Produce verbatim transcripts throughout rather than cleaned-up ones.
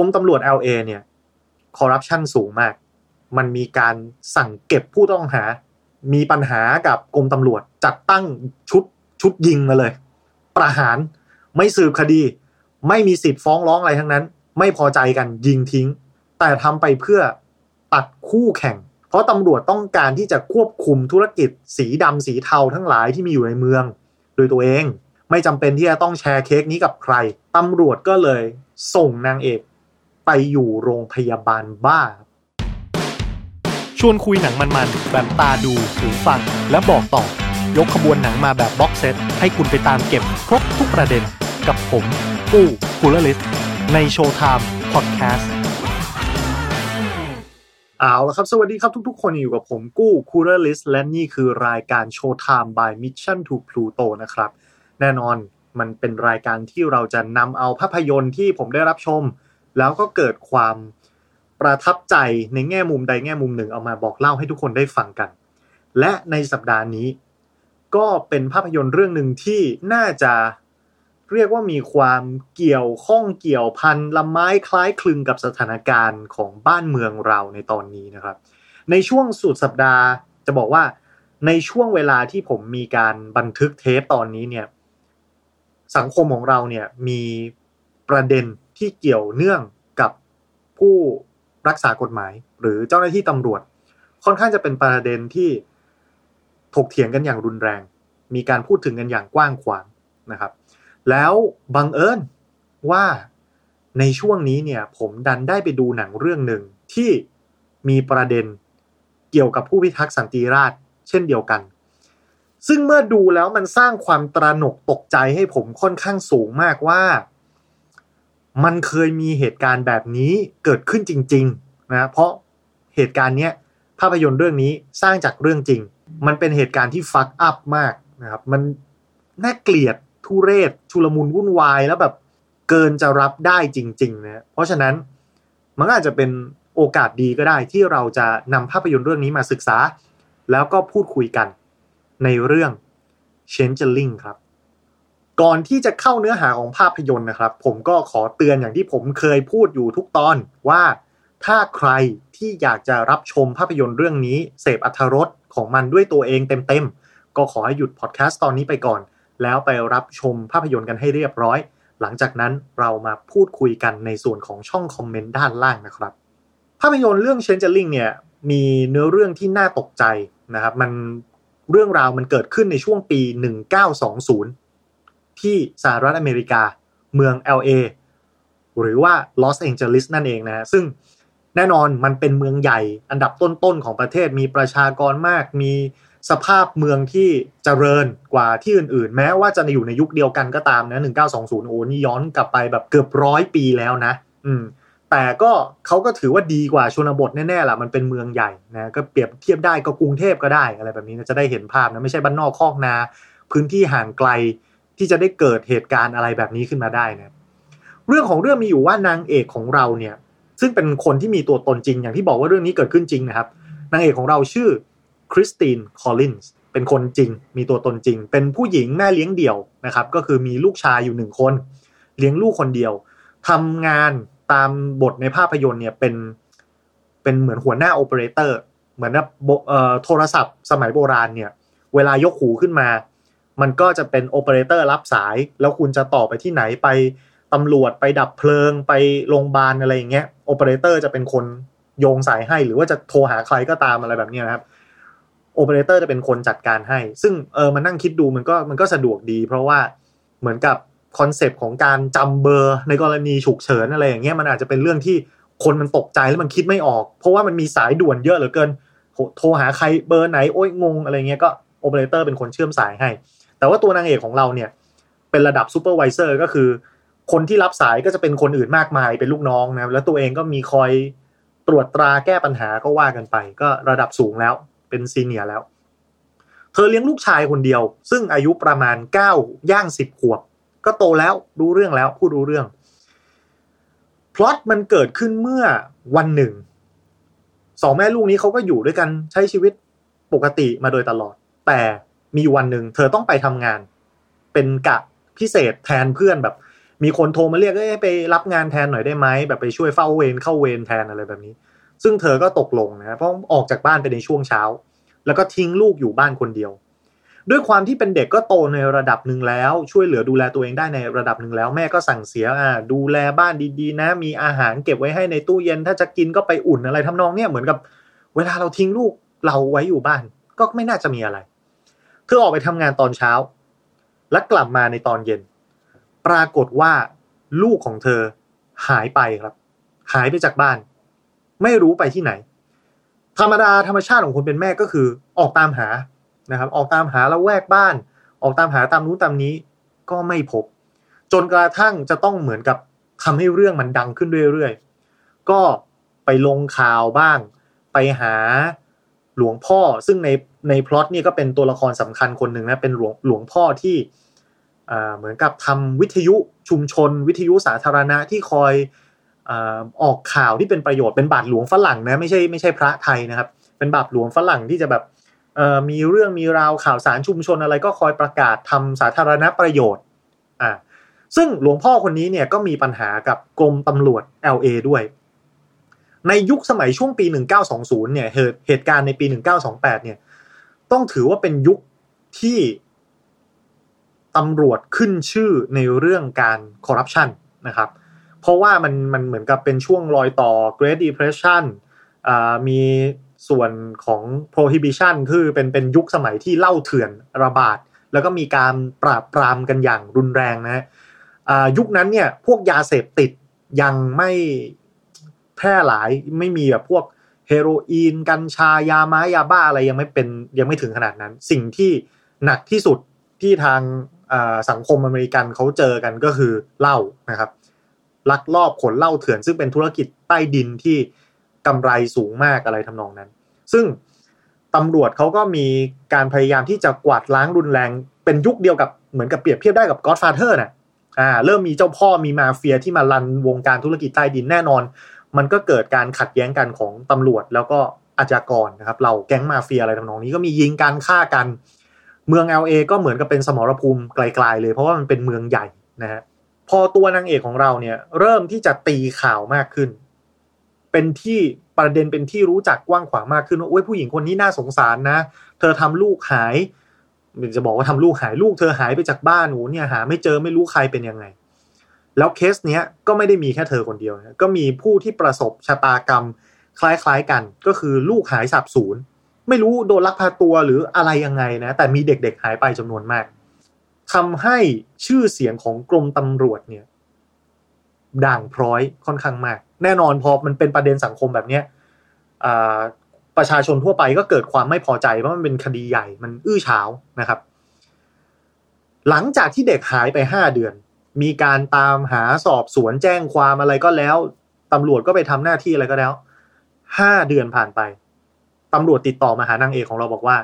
กรมตำรวจ แอล เอ เนี่ยคอร์รัปชันสูงมากมันมีการสั่งเก็บผู้ต้องหามีปัญหากับกรมตำรวจจัดตั้งชุดชุดยิงมาเลยประหารไม่สืบคดีไม่มีสิทธิ์ฟ้องร้องอะไรทั้งนั้นไม่พอใจกันยิงทิ้งแต่ทำไปเพื่อตัดคู่แข่งเพราะตำรวจต้องการที่จะควบคุมธุรกิจสีดำสีเทาทั้งหลายที่มีอยู่ในเมืองโดยตัวเองไม่จำเป็นที่จะต้องแชร์เค้กนี้กับใครตำรวจก็เลยส่งนางเอกไปอยู่โรงพยาบาลบ้าชวนคุยหนังมันๆแบบตาดูหูฟังและบอกต่อยกขบวนหนังมาแบบบ็อกเซตให้คุณไปตามเก็บครบทุกประเด็นกับผมปู้คูลลิสในโชว์ไทม์พอดแคสต์เอาล่ะครับสวัสดีครับทุกๆคนอยู่กับผมกู้คูลเลอร์ลิสและนี่คือรายการโชว์ไทม์ by Mission to Pluto นะครับแน่นอนมันเป็นรายการที่เราจะนำเอาภาพยนตร์ที่ผมได้รับชมแล้วก็เกิดความประทับใจในแง่มุมใดแง่มุมหนึ่งเอามาบอกเล่าให้ทุกคนได้ฟังกันและในสัปดาห์นี้ก็เป็นภาพยนตร์เรื่องนึงที่น่าจะเรียกว่ามีความเกี่ยวข้องเกี่ยวพันละไม้คล้ายคลึงกับสถานการณ์ของบ้านเมืองเราในตอนนี้นะครับในช่วงสุดสัปดาห์จะบอกว่าในช่วงเวลาที่ผมมีการบันทึกเทปตอนนี้เนี่ยสังคมของเราเนี่ยมีประเด็นที่เกี่ยวเนื่องกับผู้รักษากฎหมายหรือเจ้าหน้าที่ตำรวจค่อนข้างจะเป็นประเด็นที่ถกเถียงกันอย่างรุนแรงมีการพูดถึงกันอย่างกว้างขวางนะครับแล้วบังเอิญว่าในช่วงนี้เนี่ยผมดันได้ไปดูหนังเรื่องหนึ่งที่มีประเด็นเกี่ยวกับผู้พิทักษ์สันติราษฎร์เช่นเดียวกันซึ่งเมื่อดูแล้วมันสร้างความตระหนกตกใจให้ผมค่อนข้างสูงมากว่ามันเคยมีเหตุการณ์แบบนี้เกิดขึ้นจริงๆนะเพราะเหตุการณ์เนี้ยภาพยนตร์เรื่องนี้สร้างจากเรื่องจริงมันเป็นเหตุการณ์ที่ฟัคอัพมากนะครับมันน่าเกลียดทุเรศชุลมุนวุ่นวายแล้วแบบเกินจะรับได้จริงๆนะเพราะฉะนั้นมันอาจจะเป็นโอกาสดีก็ได้ที่เราจะนำภาพยนตร์เรื่องนี้มาศึกษาแล้วก็พูดคุยกันในเรื่อง Changeling ครับก่อนที่จะเข้าเนื้อหาของภาพยนตร์นะครับผมก็ขอเตือนอย่างที่ผมเคยพูดอยู่ทุกตอนว่าถ้าใครที่อยากจะรับชมภาพยนตร์เรื่องนี้เสพอรรถรสของมันด้วยตัวเองเต็มๆก็ขอให้หยุดพอดแคสต์ตอนนี้ไปก่อนแล้วไปรับชมภาพยนตร์กันให้เรียบร้อยหลังจากนั้นเรามาพูดคุยกันในส่วนของช่องคอมเมนต์ด้านล่างนะครับภาพยนตร์เรื่อง Changeling เนี่ยมีเนื้อเรื่องที่น่าตกใจนะครับมันเรื่องราวมันเกิดขึ้นในช่วงปีหนึ่งเก้าสองศูนย์ที่สหรัฐอเมริกาเมือง แอล เอ หรือว่า Los Angeles นั่นเองนะซึ่งแน่นอนมันเป็นเมืองใหญ่อันดับต้นๆของประเทศมีประชากรมากมีสภาพเมืองที่เจริญกว่าที่อื่นๆแม้ว่าจะอยู่ในยุคเดียวกันก็ตามนะหนึ่งเก้าสองศูนย์โอ้นี่ย้อนกลับไปแบบเกือบร้อยปีแล้วนะอืมแต่ก็เขาก็ถือว่าดีกว่าชนบทแน่ๆล่ะมันเป็นเมืองใหญ่นะก็เปรียบเทียบได้ก็กรุงเทพก็ได้อะไรแบบนี้จะได้เห็นภาพนะไม่ใช่บ้านนอกคอกนาพื้นที่ห่างไกลที่จะได้เกิดเหตุการณ์อะไรแบบนี้ขึ้นมาได้นะเรื่องของเรื่องมีอยู่ว่านางเอกของเราเนี่ยซึ่งเป็นคนที่มีตัวตนจริงอย่างที่บอกว่าเรื่องนี้เกิดขึ้นจริงนะครับนางเอกของเราชื่อคริสติน คอลลินส์เป็นคนจริงมีตัวตนจริงเป็นผู้หญิงแม่เลี้ยงเดี่ยวนะครับก็คือมีลูกชายอยู่หนึ่งคนเลี้ยงลูกคนเดียวทำงานตามบทในภาพยนตร์เนี่ยเป็นเป็นเหมือนหัวหน้าโอเปอเรเตอร์เหมือนแบบเอ่อโทรศัพท์สมัยโบราณเนี่ยเวลายกหูขึ้นมามันก็จะเป็นโอเปอเรเตอร์รับสายแล้วคุณจะต่อไปที่ไหนไปตำรวจไปดับเพลิงไปโรงพยาบาลอะไรอย่างเงี้ยโอเปอเรเตอร์จะเป็นคนโยงสายให้หรือว่าจะโทรหาใครก็ตามอะไรแบบนี้นะครับโอเปอเรเตอร์จะเป็นคนจัดการให้ซึ่งเออมานั่งคิดดูมันก็มันก็สะดวกดีเพราะว่าเหมือนกับคอนเซปต์ของการจำเบอร์ในกรณีฉุกเฉินอะไรอย่างเงี้ยมันอาจจะเป็นเรื่องที่คนมันตกใจแล้วมันคิดไม่ออกเพราะว่ามันมีสายด่วนเยอะเหลือเกินโทรหาใครเบอร์ไหนโอ๊ยงงอะไรเงี้ยก็โอเปอเรเตอร์เป็นคนเชื่อมสายให้แต่ว่าตัวนางเอกของเราเนี่ยเป็นระดับซูเปอร์วิเซอร์ก็คือคนที่รับสายก็จะเป็นคนอื่นมากมายเป็นลูกน้องนะแล้วตัวเองก็มีคอยตรวจตราแก้ปัญหาก็ว่ากันไปก็ระดับสูงแล้วเป็นซีเนียร์แล้วเธอเลี้ยงลูกชายคนเดียวซึ่งอายุประมาณเก้าย่างสิบขวบก็โตแล้วรู้เรื่องแล้วพูดรู้เรื่องพล็อตมันเกิดขึ้นเมื่อวันหนึ่งสองแม่ลูกนี้เขาก็อยู่ด้วยกันใช้ชีวิตปกติมาโดยตลอดแต่มีวันหนึ่งเธอต้องไปทำงานเป็นกะพิเศษแทนเพื่อนแบบ มีคนโทรมาเรียกเอ้ยไปรับงานแทนหน่อยได้ไหมแบบไปช่วยเฝ้าเวรเข้าเวรแทนอะไรแบบนี้ซึ่งเธอก็ตกลงนะเพราะออกจากบ้านไปในช่วงเช้าแล้วก็ทิ้งลูกอยู่บ้านคนเดียวด้วยความที่เป็นเด็กก็โตในระดับหนึ่งแล้วช่วยเหลือดูแลตัวเองได้ในระดับหนึ่งแล้วแม่ก็สั่งเสียอ่าดูแลบ้านดีๆนะมีอาหารเก็บไว้ให้ในตู้เย็นถ้าจะกินก็ไปอุ่นอะไรทำนองเนี่ยเหมือนกับเวลาเราทิ้งลูกเราไว้อยู่บ้านก็ไม่น่าจะมีอะไรเธอออกไปทำงานตอนเช้าและกลับมาในตอนเย็นปรากฏว่าลูกของเธอหายไปครับหายไปจากบ้านไม่รู้ไปที่ไหนธรรมดาธรรมชาติของคนเป็นแม่ก็คือออกตามหานะครับออกตามหาละแวกบ้านออกตามหาตามนู้นตามนี้ก็ไม่พบจนกระทั่งจะต้องเหมือนกับทำให้เรื่องมันดังขึ้นเรื่อยๆก็ไปลงข่าวบ้างไปหาหลวงพ่อซึ่งในในพล็อตนี่ก็เป็นตัวละครสำคัญคนหนึ่งนะเป็นหลวงหลวงพ่อที่อ่าเหมือนกับทำวิทยุชุมชนวิทยุสาธารณะที่คอยอ่าออกข่าวที่เป็นประโยชน์เป็นบาทหลวงฝรั่งนะไม่ใช่ไม่ใช่พระไทยนะครับเป็นบาทหลวงฝรั่งที่จะแบบเอ่อมีเรื่องมีราวข่าวสารชุมชนอะไรก็คอยประกาศทำสาธารณประโยชน์อ่าซึ่งหลวงพ่อคนนี้เนี่ยก็มีปัญหากับกรมตำรวจ แอล เอ ด้วยในยุคสมัยช่วงปีหนึ่งเก้าสองศูนย์เนี่ยเหตุเหตุการณ์ในปีหนึ่งเก้าสองแปดเนี่ยต้องถือว่าเป็นยุคที่ตำรวจขึ้นชื่อในเรื่องการคอร์รัปชันนะครับเพราะว่ามันมันเหมือนกับเป็นช่วงรอยต่อ Great Depression อ่ามีส่วนของ Prohibition คือเป็นเป็นยุคสมัยที่เหล้าเถื่อนระบาดแล้วก็มีการปราบปรามกันอย่างรุนแรงนะฮะอ่ายุคนั้นเนี่ยพวกยาเสพติดยังไม่แพร่หลายไม่มีแบบพวกเฮโรอีนกัญชายาม้ายาบ้าอะไรยังไม่เป็นยังไม่ถึงขนาดนั้นสิ่งที่หนักที่สุดที่ทางสังคมอเมริกันเขาเจอกันก็คือเหล้านะครับลักลอบขนเหล้าเถื่อนซึ่งเป็นธุรกิจใต้ดินที่กำไรสูงมากอะไรทำนองนั้นซึ่งตำรวจเขาก็มีการพยายามที่จะกวาดล้างรุนแรงเป็นยุคเดียวกับเหมือนกับเปรียบเทียบได้กับ Godfather น่ะอ่าเริ่มมีเจ้าพ่อมีมาเฟียที่มารันวงการธุรกิจใต้ดินแน่นอนมันก็เกิดการขัดแย้งกันของตำรวจแล้วก็อาชญากรนะครับเราแก๊งมาเฟียอะไรทำนองนี้ก็มียิงการฆ่ากันเมือง แอล เอ ก็เหมือนกับเป็นสมรภูมิไกลๆเลยเพราะว่ามันเป็นเมืองใหญ่นะฮะพอตัวนางเอกของเราเนี่ยเริ่มที่จะตีข่าวมากขึ้นเป็นที่ประเด็นเป็นที่รู้จักกว้างขวางมากขึ้นว่าโอ้ยผู้หญิงคนนี้น่าสงสารนะเธอทำลูกหายจะบอกว่าทำลูกหายลูกเธอหายไปจากบ้านโอ้เนี่ยหาไม่เจอไม่รู้ใครเป็นยังไงแล้วเคสเนี้ยก็ไม่ได้มีแค่เธอคนเดียวนะก็มีผู้ที่ประสบชะตากรรมคล้ายๆกันก็คือลูกหายสาบสูญไม่รู้โดนลักพาตัวหรืออะไรยังไงนะแต่มีเด็กๆหายไปจำนวนมากทำให้ชื่อเสียงของกรมตำรวจเนี่ยด่างพร้อยค่อนข้างมากแน่นอนพอมันเป็นประเด็นสังคมแบบเนี้ยประชาชนทั่วไปก็เกิดความไม่พอใจเพราะมันเป็นคดีใหญ่มันอื้อฉาวนะครับหลังจากที่เด็กหายไปห้าเดือนมีการตามหาสอบสวนแจ้งความอะไรก็แล้วตำรวจก็ไปทำหน้าที่อะไรก็แล้วห้าเดือนผ่านไปตำรวจติดต่อมาหานางเอกของเราบอกว่า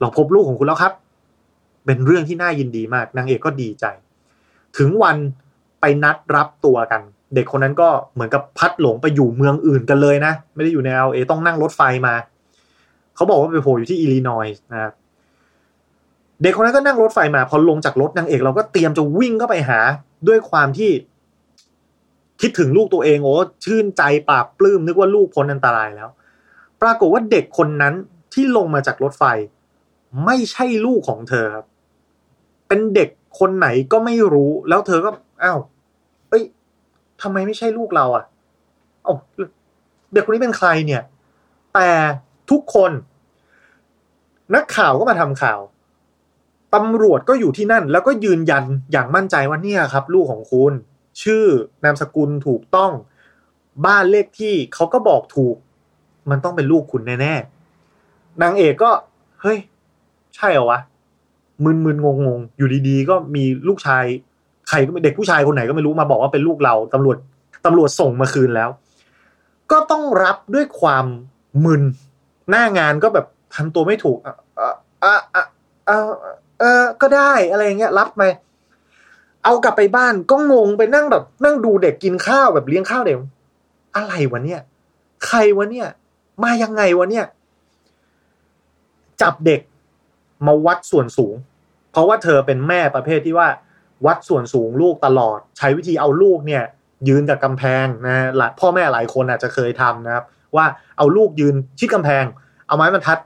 เราพบลูกของคุณแล้วครับเป็นเรื่องที่น่ายินดีมากนางเอกก็ดีใจถึงวันไปนัดรับตัวกันเด็กคนนั้นก็เหมือนกับพัดหลงไปอยู่เมืองอื่นกันเลยนะไม่ได้อยู่ใน แอล เอ ต้องนั่งรถไฟมาเขาบอกว่าไปโผล่อยู่ที่อิลลินอยส์นะครับเด็กคนนั้นก็นั่งรถไฟมาพอลงจากรถนางเอกเราก็เตรียมจะวิ่งเข้าไปหาด้วยความที่คิดถึงลูกตัวเองโอ้ชื่นใจปราบปลื้มนึกว่าลูกพ้นอันตรายแล้วปรากฏว่าเด็กคนนั้นที่ลงมาจากรถไฟไม่ใช่ลูกของเธอครับเป็นเด็กคนไหนก็ไม่รู้แล้วเธอก็อ้าวเอ้ยทำไมไม่ใช่ลูกเราอ่ะเอ้าเด็กคนนี้เป็นใครเนี่ยแต่ทุกคนนักข่าวก็มาทำข่าวตำรวจก็อยู่ที่นั่นแล้วก็ยืนยันอย่างมั่นใจว่าเนี่ยครับลูกของคุณชื่อนามสกุลถูกต้องบ้านเลขที่เขาก็บอกถูกมันต้องเป็นลูกคุณแน่ๆนางเอกก็เฮ้ยใช่เหรอวะมึนๆงงๆอยู่ดีๆก็มีลูกชายใครก็เด็กผู้ชายคนไหนก็ไม่รู้มาบอกว่าเป็นลูกเราตำรวจตำรวจส่งมาคืนแล้วก็ต้องรับด้วยความมึนหน้างานก็แบบทำตัวไม่ถูกอ่ะอ่ะอ่ะเออเออก็ได้อะไรอย่างเงี้ยรับมาเอากลับไปบ้านก็งงไปนั่งแบบนั่งดูเด็กกินข้าวแบบเลี้ยงข้าวเด็กอะไรวะเนี่ยใครวะเนี่ยมายังไงวะเนี่ยจับเด็กมาวัดส่วนสูงเพราะว่าเธอเป็นแม่ประเภทที่ว่า วัดส่วนสูงลูกตลอดใช้วิธีเอาลูกเนี่ยยืนกับกำแพงนะพ่อแม่หลายคนอาจจะเคยทำนะครับว่าเอาลูกยืนชิดกำแพงเอาไม้บรรทัด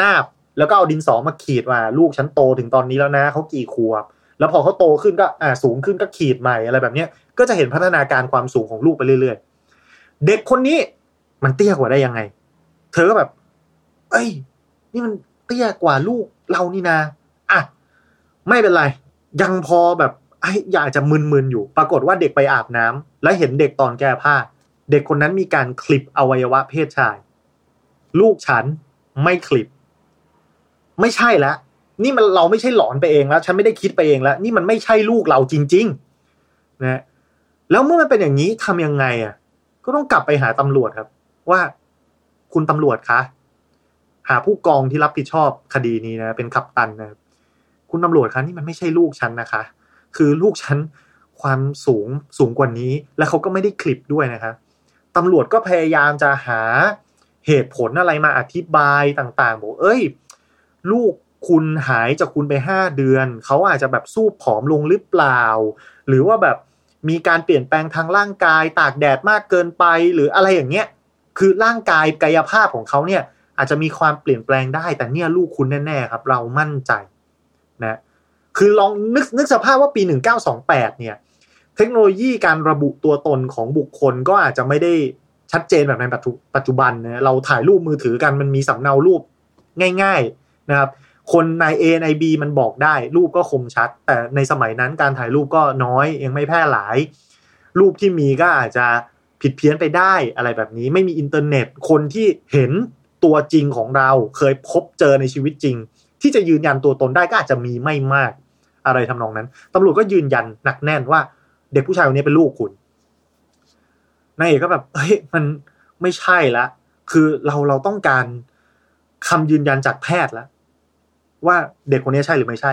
นาบแล้วก็เอาดินสอมาขีดว่าลูกฉันโตถึงตอนนี้แล้วนะเขากี่ขวบแล้วพอเขาโตขึ้นก็อ่าสูงขึ้นก็ขีดใหม่อะไรแบบนี้ก็จะเห็นพัฒนาการความสูงของลูกไปเรื่อยๆเด็กคนนี้มันเตี้ยกว่าได้ยังไงเธอก็แบบเอ้ยนี่มันเตี้ยกว่าลูกเรานี่นาอ่ะไม่เป็นไรยังพอแบบไอ้อยากจะมึนๆอยู่ปรากฏว่าเด็กไปอาบน้ำและเห็นเด็กตอนแก้ผ้าเด็กคนนั้นมีการคลิปอวัยวะเพศชายลูกฉันไม่คลิปไม่ใช่แล้วนี่มันเราไม่ใช่หลอนไปเองแล้วฉันไม่ได้คิดไปเองแล้วนี่มันไม่ใช่ลูกเราจริงๆนะแล้วเมื่อมันเป็นอย่างนี้ทำยังไงอ่ะก็ต้องกลับไปหาตำรวจครับว่าคุณตำรวจคะหาผู้กองที่รับผิดชอบคดีนี้นะเป็นกัปตันนะคุณตำรวจคะนี่มันไม่ใช่ลูกฉันนะคะคือลูกฉันความสูงสูงกว่านี้แล้วเขาก็ไม่ได้คลิปด้วยนะคะตำรวจก็พยายามจะหาเหตุผลอะไรมาอธิบายต่างๆบอกเอ้ยลูกคุณหายจากคุณไปห้าเดือนเขาอาจจะแบบสู้ผอมลงหรือเปล่าหรือว่าแบบมีการเปลี่ยนแปลงทางร่างกายตากแดดมากเกินไปหรืออะไรอย่างเงี้ยคือร่างกายกายภาพของเขาเนี่ยอาจจะมีความเปลี่ยนแปลงได้แต่เนี่ยลูกคุณแน่ๆครับเรามั่นใจนะคือลองนึกนึกสภาพว่าปีหนึ่งเก้าสองแปดเนี่ยเทคโนโลยีการระบุตัวตนของบุคคลก็อาจจะไม่ได้ชัดเจนแบบในปัจจุบันนะเราถ่ายรูปมือถือกันมันมีสำเนารูปง่ายๆนะครับคนนาย A นาย B มันบอกได้รูปก็คมชัดแต่ในสมัยนั้นการถ่ายรูปก็น้อยยังไม่แพร่หลายรูปที่มีก็อาจจะผิดเพี้ยนไปได้อะไรแบบนี้ไม่มีอินเทอร์เน็ตคนที่เห็นตัวจริงของเราเคยพบเจอในชีวิตจริงที่จะยืนยันตัวตนได้ก็อาจจะมีไม่มากอะไรทำนองนั้นตำรวจก็ยืนยันหนักแน่นว่าเด็กผู้ชายคนนี้เป็นลูกคุณนายเอกก็แบบเฮ้ยมันไม่ใช่ละคือเราเราต้องการคำยืนยันจากแพทย์แล้วว่าเด็กคนนี้ใช่หรือไม่ใช่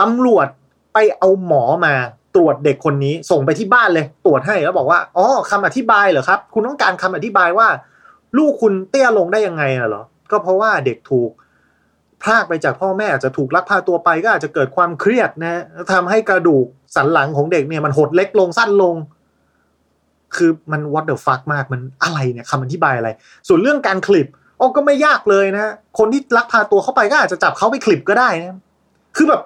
ตำรวจไปเอาหมอมาตรวจเด็กคนนี้ส่งไปที่บ้านเลยตรวจให้แล้วบอกว่าอ๋อคำอธิบายเหรอครับคุณต้องการคำอธิบายว่าลูกคุณเตี้ยลงได้ยังไงน่ะเหรอก็เพราะว่าเด็กถูกพรากไปจากพ่อแม่อาจจะถูกลักพาตัวไปก็อาจจะเกิดความเครียดนะทำให้กระดูกสันหลังของเด็กเนี่ยมันหดเล็กลงสั้นลงคือมัน what the fuck มากมันอะไรเนี่ยคำอธิบายอะไรส่วนเรื่องการคลิปอ๋อก็ไม่ยากเลยนะคนที่ลักพาตัวเข้าไปก็อาจจะจับเขาไปคลิปก็ได้นะคือแบบ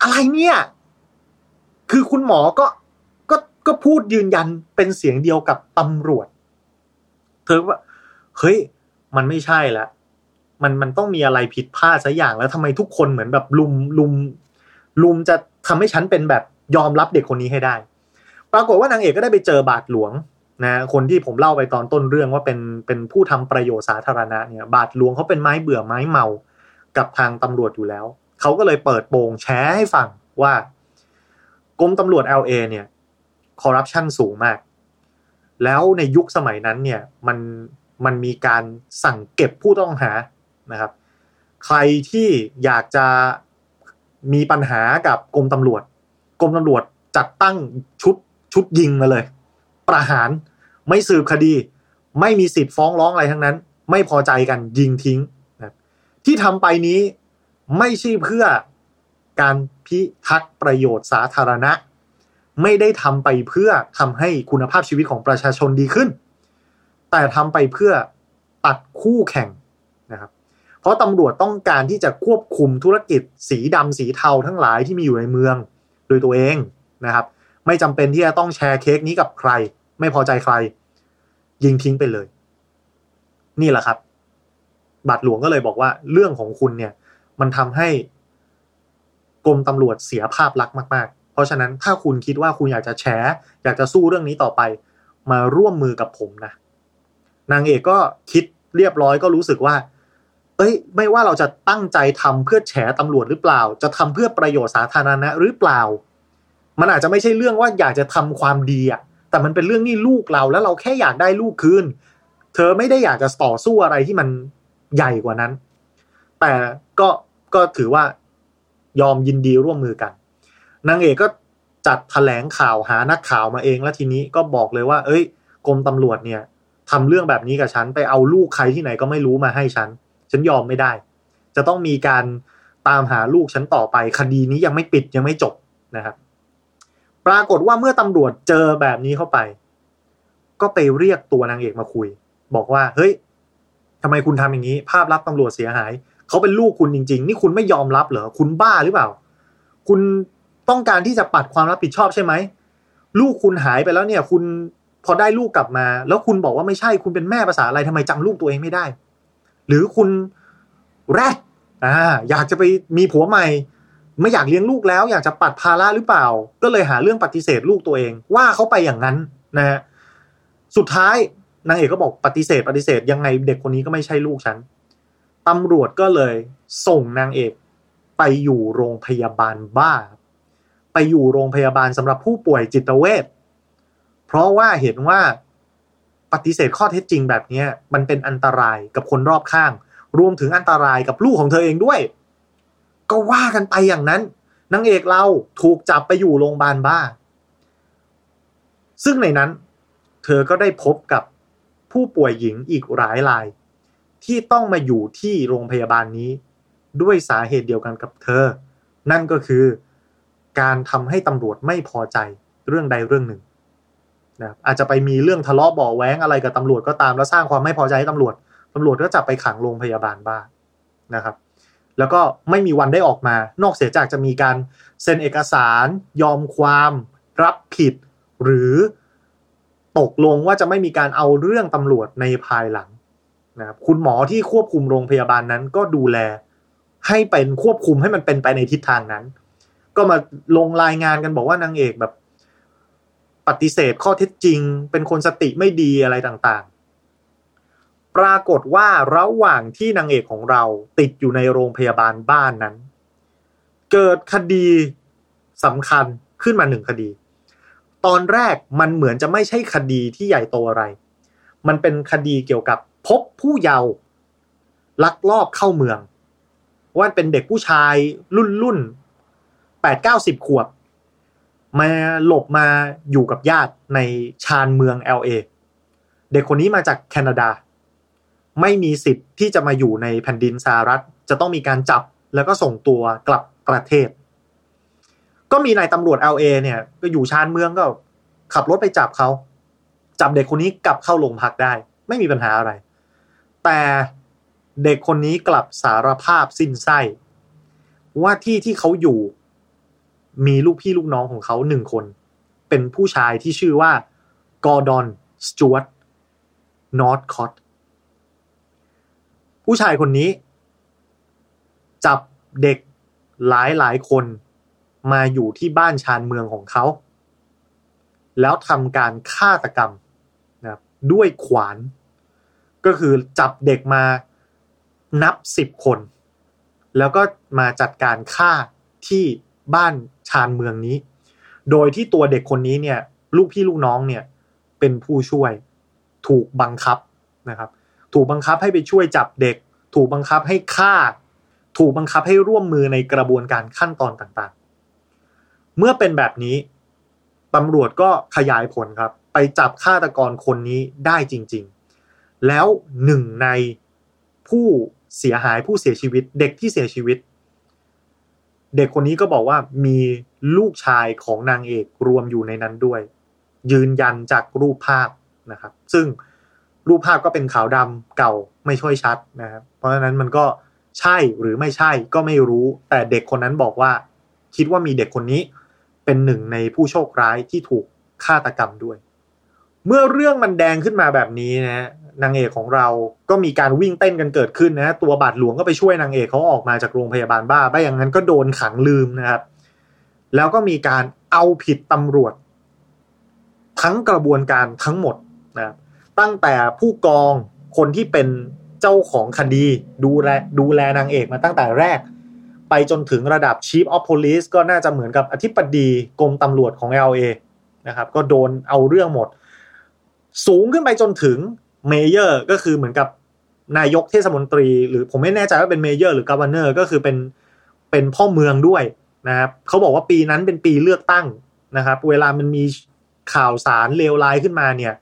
อะไรเนี่ยคือคุณหมอก็ก็ก็พูดยืนยันเป็นเสียงเดียวกับตำรวจเธอว่าเฮ้ยมันไม่ใช่ละมันมันต้องมีอะไรผิดพลาดซะอย่างแล้วทำไมทุกคนเหมือนแบบลุมลุมลุมจะทำให้ฉันเป็นแบบยอมรับเด็กคนนี้ให้ได้ปรากฏว่านางเอกก็ได้ไปเจอบาทหลวงนะคนที่ผมเล่าไปตอนต้นเรื่องว่าเป็นเป็นผู้ทำประโยชน์สาธารณะเนี่ยบาทหลวงเขาเป็นไม้เบื่อไม้เมากับทางตำรวจอยู่แล้วเขาก็เลยเปิดโปงแชร์ให้ฟังว่ากรมตำรวจ แอล เอ เนี่ยคอร์รัปชันสูงมากแล้วในยุคสมัยนั้นเนี่ยมันมันมีการสั่งเก็บผู้ต้องหานะครับใครที่อยากจะมีปัญหากับกรมตำรวจกรมตำรวจจัดตั้งชุดชุดยิงมาเลยประหารไม่สืบคดีไม่มีสิทธิ์ฟ้องร้องอะไรทั้งนั้นไม่พอใจกันยิงทิ้งนะที่ทำไปนี้ไม่ใช่เพื่อการพิทักษ์ประโยชน์สาธารณะไม่ได้ทำไปเพื่อทำให้คุณภาพชีวิตของประชาชนดีขึ้นแต่ทำไปเพื่อตัดคู่แข่งนะครับเพราะตำรวจต้องการที่จะควบคุมธุรกิจสีดำสีเทาทั้งหลายที่มีอยู่ในเมืองโดยตัวเองนะครับไม่จำเป็นที่จะต้องแชร์เค้กนี้กับใครไม่พอใจใครยิงทิ้งไปเลยนี่แหละครับบาทหลวงก็เลยบอกว่าเรื่องของคุณเนี่ยมันทำให้กรมตำรวจเสียภาพลักษณ์มากๆเพราะฉะนั้นถ้าคุณคิดว่าคุณอยากจะแชร์อยากจะสู้เรื่องนี้ต่อไปมาร่วมมือกับผมนะนางเอกก็คิดเรียบร้อยก็รู้สึกว่าเอ้ยไม่ว่าเราจะตั้งใจทำเพื่อแฉตำรวจหรือเปล่าจะทำเพื่อประโยชน์สาธารณะหรือเปล่ามันอาจจะไม่ใช่เรื่องว่าอยากจะทำความดีอ่ะแต่มันเป็นเรื่องนี่ลูกเราแล้วเราแค่อยากได้ลูกคืนเธอไม่ได้อยากจะต่อสู้อะไรที่มันใหญ่กว่านั้นแต่ก็ก็ถือว่ายอมยินดีร่วมมือกันนางเอกก็จัดแถลงข่าวหานักข่าวมาเองแล้วทีนี้ก็บอกเลยว่าเอ้ยกรมตำรวจเนี่ยทำเรื่องแบบนี้กับฉันไปเอาลูกใครที่ไหนก็ไม่รู้มาให้ฉันฉันยอมไม่ได้จะต้องมีการตามหาลูกฉันต่อไปคดีนี้ยังไม่ปิดยังไม่จบนะครับ ปรากฏว่าเมื่อตำรวจเจอแบบนี้เข้าไปก็ไปเรียกตัวนางเอกมาคุยบอกว่าเฮ้ยทำไมคุณทำอย่างนี้ภาพลักษณ์ตำรวจเสียหายเขาเป็นลูกคุณจริงๆนี่คุณไม่ยอมรับเหรอคุณบ้าหรือเปล่าคุณต้องการที่จะปัดความรับผิดชอบใช่ไหมลูกคุณหายไปแล้วเนี่ยคุณพอได้ลูกกลับมาแล้วคุณบอกว่าไม่ใช่คุณเป็นแม่ภาษาอะไรทำไมจำลูกตัวเองไม่ได้หรือคุณแรดอ่าอยากจะไปมีผัวใหม่ไม่อยากเลี้ยงลูกแล้วอยากจะปัดภาระหรือเปล่าก็เลยหาเรื่องปฏิเสธลูกตัวเองว่าเขาไปอย่างนั้นนะฮะสุดท้ายนางเอกก็บอกปฏิเสธปฏิเสธยังไงเด็กคนนี้ก็ไม่ใช่ลูกฉันตำรวจก็เลยส่งนางเอกไปอยู่โรงพยาบาลบ้าไปอยู่โรงพยาบาลสำหรับผู้ป่วยจิตเวชเพราะว่าเห็นว่าปฏิเสธข้อเท็จจริงแบบนี้มันเป็นอันตรายกับคนรอบข้างรวมถึงอันตรายกับลูกของเธอเองด้วยก็ว่ากันไปอย่างนั้นนางเอกเราถูกจับไปอยู่โรงพยาบาลบ้าซึ่งในนั้นเธอก็ได้พบกับผู้ป่วยหญิงอีกหลายรายที่ต้องมาอยู่ที่โรงพยาบาลนี้ด้วยสาเหตุเดียวกันกับเธอนั่นก็คือการทำให้ตำรวจไม่พอใจเรื่องใดเรื่องหนึ่งนะอาจจะไปมีเรื่องทะเลาะเบาะแว้งอะไรกับตำรวจก็ตามแล้วสร้างความไม่พอใจให้ตำรวจตำรวจก็จับไปขังโรงพยาบาลบ้านะครับแล้วก็ไม่มีวันได้ออกมานอกเสียจากจะมีการเซ็นเอกสารยอมความรับผิดหรือตกลงว่าจะไม่มีการเอาเรื่องตำรวจในภายหลังนะครับคุณหมอที่ควบคุมโรงพยาบาลนั้นก็ดูแลให้เป็นควบคุมให้มันเป็นไปในทิศทางนั้นก็มาลงรายงานกันบอกว่านางเอกแบบปฏิเสธข้อเท็จจริงเป็นคนสติไม่ดีอะไรต่างๆปรากฏว่าระหว่างที่นางเอกของเราติดอยู่ในโรงพยาบาลบ้านนั้นเกิดคดีสำคัญขึ้นมาหนึ่งคดีตอนแรกมันเหมือนจะไม่ใช่คดีที่ใหญ่โตอะไรมันเป็นคดีเกี่ยวกับพบผู้เยาว์ลักลอบเข้าเมืองว่าเป็นเด็กผู้ชายรุ่นรุ่นแปดเก้าสิบขวบมาหลบมาอยู่กับญาติในชานเมือง แอล เอ เด็กคนนี้มาจากแคนาดาไม่มีสิทธิ์ที่จะมาอยู่ในแผ่นดินสหรัฐจะต้องมีการจับแล้วก็ส่งตัวกลับประเทศก็มีนายตำรวจ แอล เอ เนี่ยก็อยู่ชานเมืองก็ขับรถไปจับเขาจับเด็กคนนี้กลับเข้าโรงพักได้ไม่มีปัญหาอะไรแต่เด็กคนนี้กลับสารภาพสิ้นไส้ว่าที่ที่เขาอยู่มีลูกพี่ลูกน้องของเขาหนึ่งคนเป็นผู้ชายที่ชื่อว่ากอร์ดอนสจ๊วตนอร์ธคอตผู้ชายคนนี้จับเด็กหลายหลายคนมาอยู่ที่บ้านชานเมืองของเขาแล้วทำการฆาตกรรมนะครับด้วยขวานก็คือจับเด็กมานับสิบคนแล้วก็มาจัดการฆ่าที่บ้านชานเมืองนี้โดยที่ตัวเด็กคนนี้เนี่ยลูกพี่ลูกน้องเนี่ยเป็นผู้ช่วยถูกบังคับนะครับถูกบังคับให้ไปช่วยจับเด็กถูกบังคับให้ฆ่าถูกบังคับให้ร่วมมือในกระบวนการขั้นตอนต่างๆเมื่อเป็นแบบนี้ตำรวจก็ขยายผลครับไปจับฆาตกรคนนี้ได้จริงๆแล้วหนึ่งในผู้เสียหายผู้เสียชีวิตเด็กที่เสียชีวิตเด็กคนนี้ก็บอกว่ามีลูกชายของนางเอกรวมอยู่ในนั้นด้วยยืนยันจากรูปภาพนะครับซึ่งรูปภาพก็เป็นขาวดำเก่าไม่ค่อยชัดนะครับเพราะฉะนั้นมันก็ใช่หรือไม่ใช่ก็ไม่รู้แต่เด็กคนนั้นบอกว่าคิดว่ามีเด็กคนนี้เป็นหนึ่งในผู้โชคร้ายที่ถูกฆาตกรรมด้วยเมื่อเรื่องมันแดงขึ้นมาแบบนี้นะนางเอกของเราก็มีการวิ่งเต้นกันเกิดขึ้นนะตัวบาทหลวงก็ไปช่วยนางเอกเขาออกมาจากโรงพยาบาลบ้าไปอย่างนั้นก็โดนขังลืมนะครับแล้วก็มีการเอาผิดตำรวจทั้งกระบวนการทั้งหมดนะตั้งแต่ผู้กองคนที่เป็นเจ้าของคดีดูแลดูแลนางเอกมาตั้งแต่แรกไปจนถึงระดับ Chief of Police ก็น่าจะเหมือนกับอธิบดีกรมตำรวจของ แอล เอ นะครับก็โดนเอาเรื่องหมดสูงขึ้นไปจนถึง Mayor ก็คือเหมือนกับนายกเทศมนตรีหรือผมไม่แน่ใจว่าเป็น Mayor หรือ Governor ก็คือเป็นเป็นพ่อเมืองด้วยนะครับเขาบอกว่าปีนั้นเป็นปีเลือกตั้งนะครับเวลามันมีข่าวสารเลวร้ายขึ้นมาเนี่ย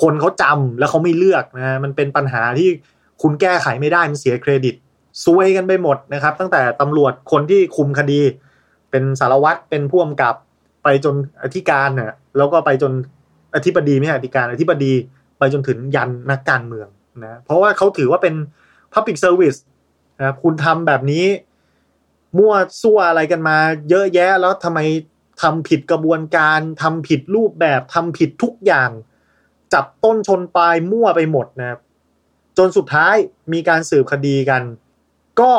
คนเขาจำแล้วเขาไม่เลือกนะมันเป็นปัญหาที่คุณแก้ไขไม่ได้มันเสียเครดิตซวยกันไปหมดนะครับตั้งแต่ตำรวจคนที่คุมคดีเป็นสารวัตรเป็นผู้กำกับ ไปจนอธิการน่ะแล้วก็ไปจนอธิบดีไม่ใช่อธิการอธิบดีไปจนถึงยันนักการเมืองนะเพราะว่าเขาถือว่าเป็น Public Service นะคุณทำแบบนี้มั่วซั่วอะไรกันมาเยอะแยะแล้วทำไมทำผิดกระบวนการทำผิดรูปแบบทำผิดทุกอย่างจับต้นชนปลายมั่วไปหมดนะครับจนสุดท้ายมีการสืบคดีกันก็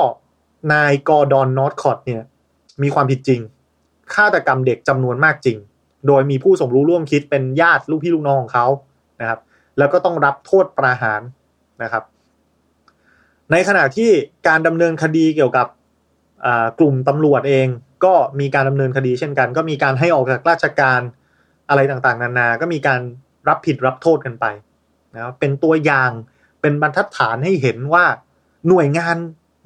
นายกอร์ดอนนอร์ธคอตเนี่ยมีความผิดจริงฆาตกรรมเด็กจำนวนมากจริงโดยมีผู้สมรู้ร่วมคิดเป็นญาติลูกพี่ลูกน้องของเขานะครับแล้วก็ต้องรับโทษประหารนะครับในขณะที่การดำเนินคดีเกี่ยวกับกลุ่มตำรวจเองก็มีการดำเนินคดีเช่นกันก็มีการให้ออกจากราชการอะไรต่างๆนานาก็มีการรับผิดรับโทษกันไปนะครับเป็นตัวอย่างเป็นบรรทัดฐานให้เห็นว่าหน่วยงาน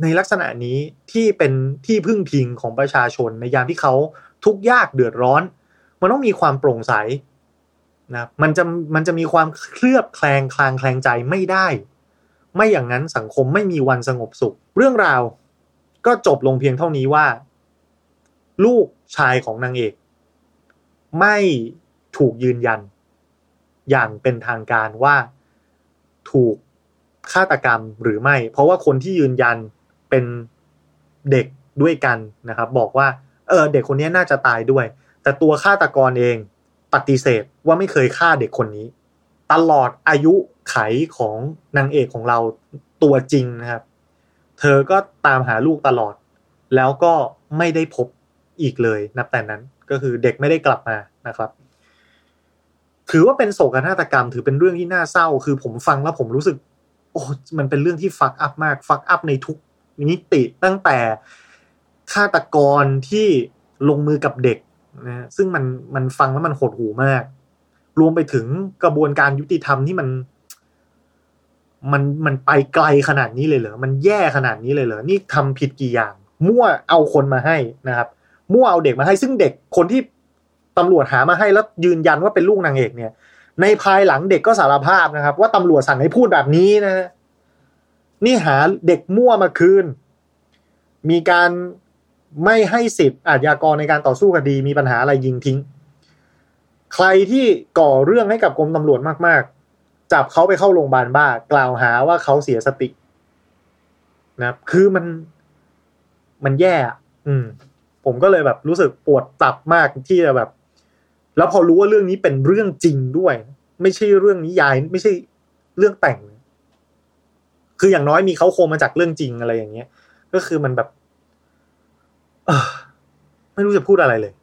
ในลักษณะนี้ที่เป็นที่พึ่งพิงของประชาชนในยามที่เขาทุกข์ยากเดือดร้อนมันต้องมีความโปร่งใสนะมันจะมันจะมีความเคลือบแคลงคลางแคลงใจไม่ได้ไม่อย่างนั้นสังคมไม่มีวันสงบสุขเรื่องราวก็จบลงเพียงเท่านี้ว่าลูกชายของนางเอกไม่ถูกยืนยันอย่างเป็นทางการว่าถูกฆาตกรรมหรือไม่เพราะว่าคนที่ยืนยันเป็นเด็กด้วยกันนะครับบอกว่าเออเด็กคนนี้น่าจะตายด้วยแต่ตัวฆาตกรเองปฏิเสธว่าไม่เคยฆ่าเด็กคนนี้ตลอดอายุไขของนางเอกของเราตัวจริงนะครับเธอก็ตามหาลูกตลอดแล้วก็ไม่ได้พบอีกเลยนับแต่นั้นก็คือเด็กไม่ได้กลับมานะครับถือว่าเป็นโศกนาฏกรรมถือเป็นเรื่องที่น่าเศร้าคือผมฟังแล้วผมรู้สึกโอ้มันเป็นเรื่องที่ฟักอัพมากฟักอัพในทุกมิติตั้งแต่ฆาตกรที่ลงมือกับเด็กนะซึ่งมันมันฟังแล้วมันโหดหูมากรวมไปถึงกระบวนการยุติธรรมที่มันมันมันไปไกลขนาดนี้เลยเหรอมันแย่ขนาดนี้เลยเหรอนี่ทำผิดกี่อย่างมั่วเอาคนมาให้นะครับมั่วเอาเด็กมาให้ซึ่งเด็กคนที่ตำรวจหามาให้แล้วยืนยันว่าเป็นลูกนางเอกเนี่ยในภายหลังเด็กก็สารภาพนะครับว่าตำรวจสั่งให้พูดแบบนี้นะนี่หาเด็กมั่วมาคืนมีการไม่ให้สิทธิ์อาชญากรในการต่อสู้คดีมีปัญหาอะไรยิงทิ้งใครที่ก่อเรื่องให้กับกรมตำรวจมากๆจับเขาไปเข้าโรงพยาบาลบ้ากล่าวหาว่าเขาเสียสตินะครับคือมันมันแย่อืมผมก็เลยแบบรู้สึกปวดตับมากที่จะแบบแล้วพอรู้ว่าเรื่องนี้เป็นเรื่องจริงด้วยไม่ใช่เรื่องนิยายไม่ใช่เรื่องแต่งคืออย่างน้อยมีเขาโคมาจากเรื่องจริงอะไรอย่างเงี้ยก็คือมันแบบไม่รู้จะพูดอะไรเลย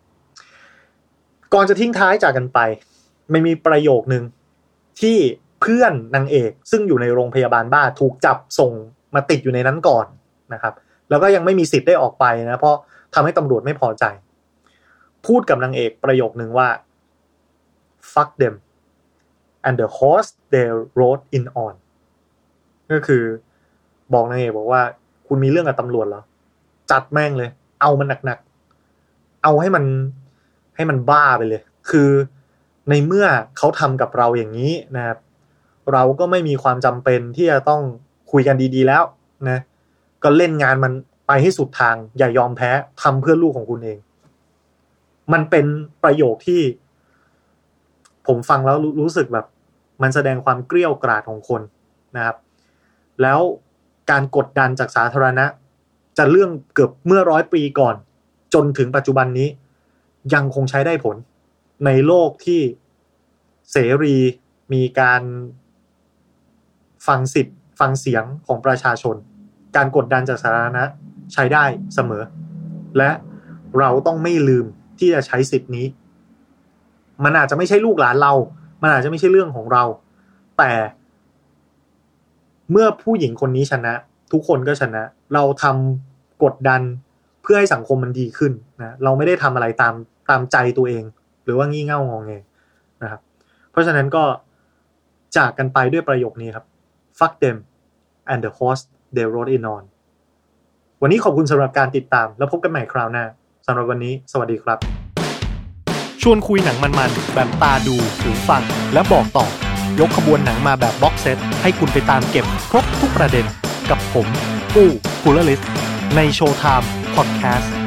ก่อนจะทิ้งท้ายจากกันไปมันมีประโยคนึงที่เพื่อนนางเอกซึ่งอยู่ในโรงพยาบาลบ้าถูกจับส่งมาติดอยู่ในนั้นก่อนนะครับแล้วก็ยังไม่มีสิทธิ์ได้ออกไปนะเพราะทำให้ตำรวจไม่พอใจพูดกับนางเอกประโยคนึงว่า fuck them and the horse they rode in on ก็คือบอกนางเอกบอกว่าคุณมีเรื่องกับตำรวจเหรอจัดแม่งเลยเอามันหนักๆเอาให้มันให้มันบ้าไปเลยคือในเมื่อเขาทำกับเราอย่างนี้นะครับเราก็ไม่มีความจำเป็นที่จะต้องคุยกันดีๆแล้วนะก็เล่นงานมันไปให้สุดทางอย่ายอมแพ้ทำเพื่อลูกของคุณเองมันเป็นประโยคที่ผมฟังแล้วรู้สึกแบบมันแสดงความเกรี้ยวกราดของคนนะครับแล้วการกดดันจากสาธารณะจะเรื่องเกือบเมื่อร้อยปีก่อนจนถึงปัจจุบันนี้ยังคงใช้ได้ผลในโลกที่เสรีมีการฟังสิทธิ์ฟังเสียงของประชาชนการกดดันจากสาธารณะใช้ได้เสมอและเราต้องไม่ลืมที่จะใช้สิทธิ์นี้มันอาจจะไม่ใช่ลูกหลานเรามันอาจจะไม่ใช่เรื่องของเราแต่เมื่อผู้หญิงคนนี้ชนะทุกคนก็ชนะเราทำกดดันเพื่อให้สังคมมันดีขึ้นนะเราไม่ได้ทำอะไรตามตามใจตัวเองหรือว่างี่เง่างอแงนะครับเพราะฉะนั้นก็จากกันไปด้วยประโยคนี้ครับ fuck them and the horse they rode in on วันนี้ขอบคุณสำหรับการติดตามแล้วพบกันใหม่คราวหน้าสำหรับวันนี้สวัสดีครับชวนคุยหนังมันๆแบบตาดูหูฟังและบอกต่อยกขบวนหนังมาแบบบ็อกเซตให้คุณไปตามเก็บครบทุกประเด็นกับผมปู้กุลลิศในโชว์ไทม์พอดแคสต์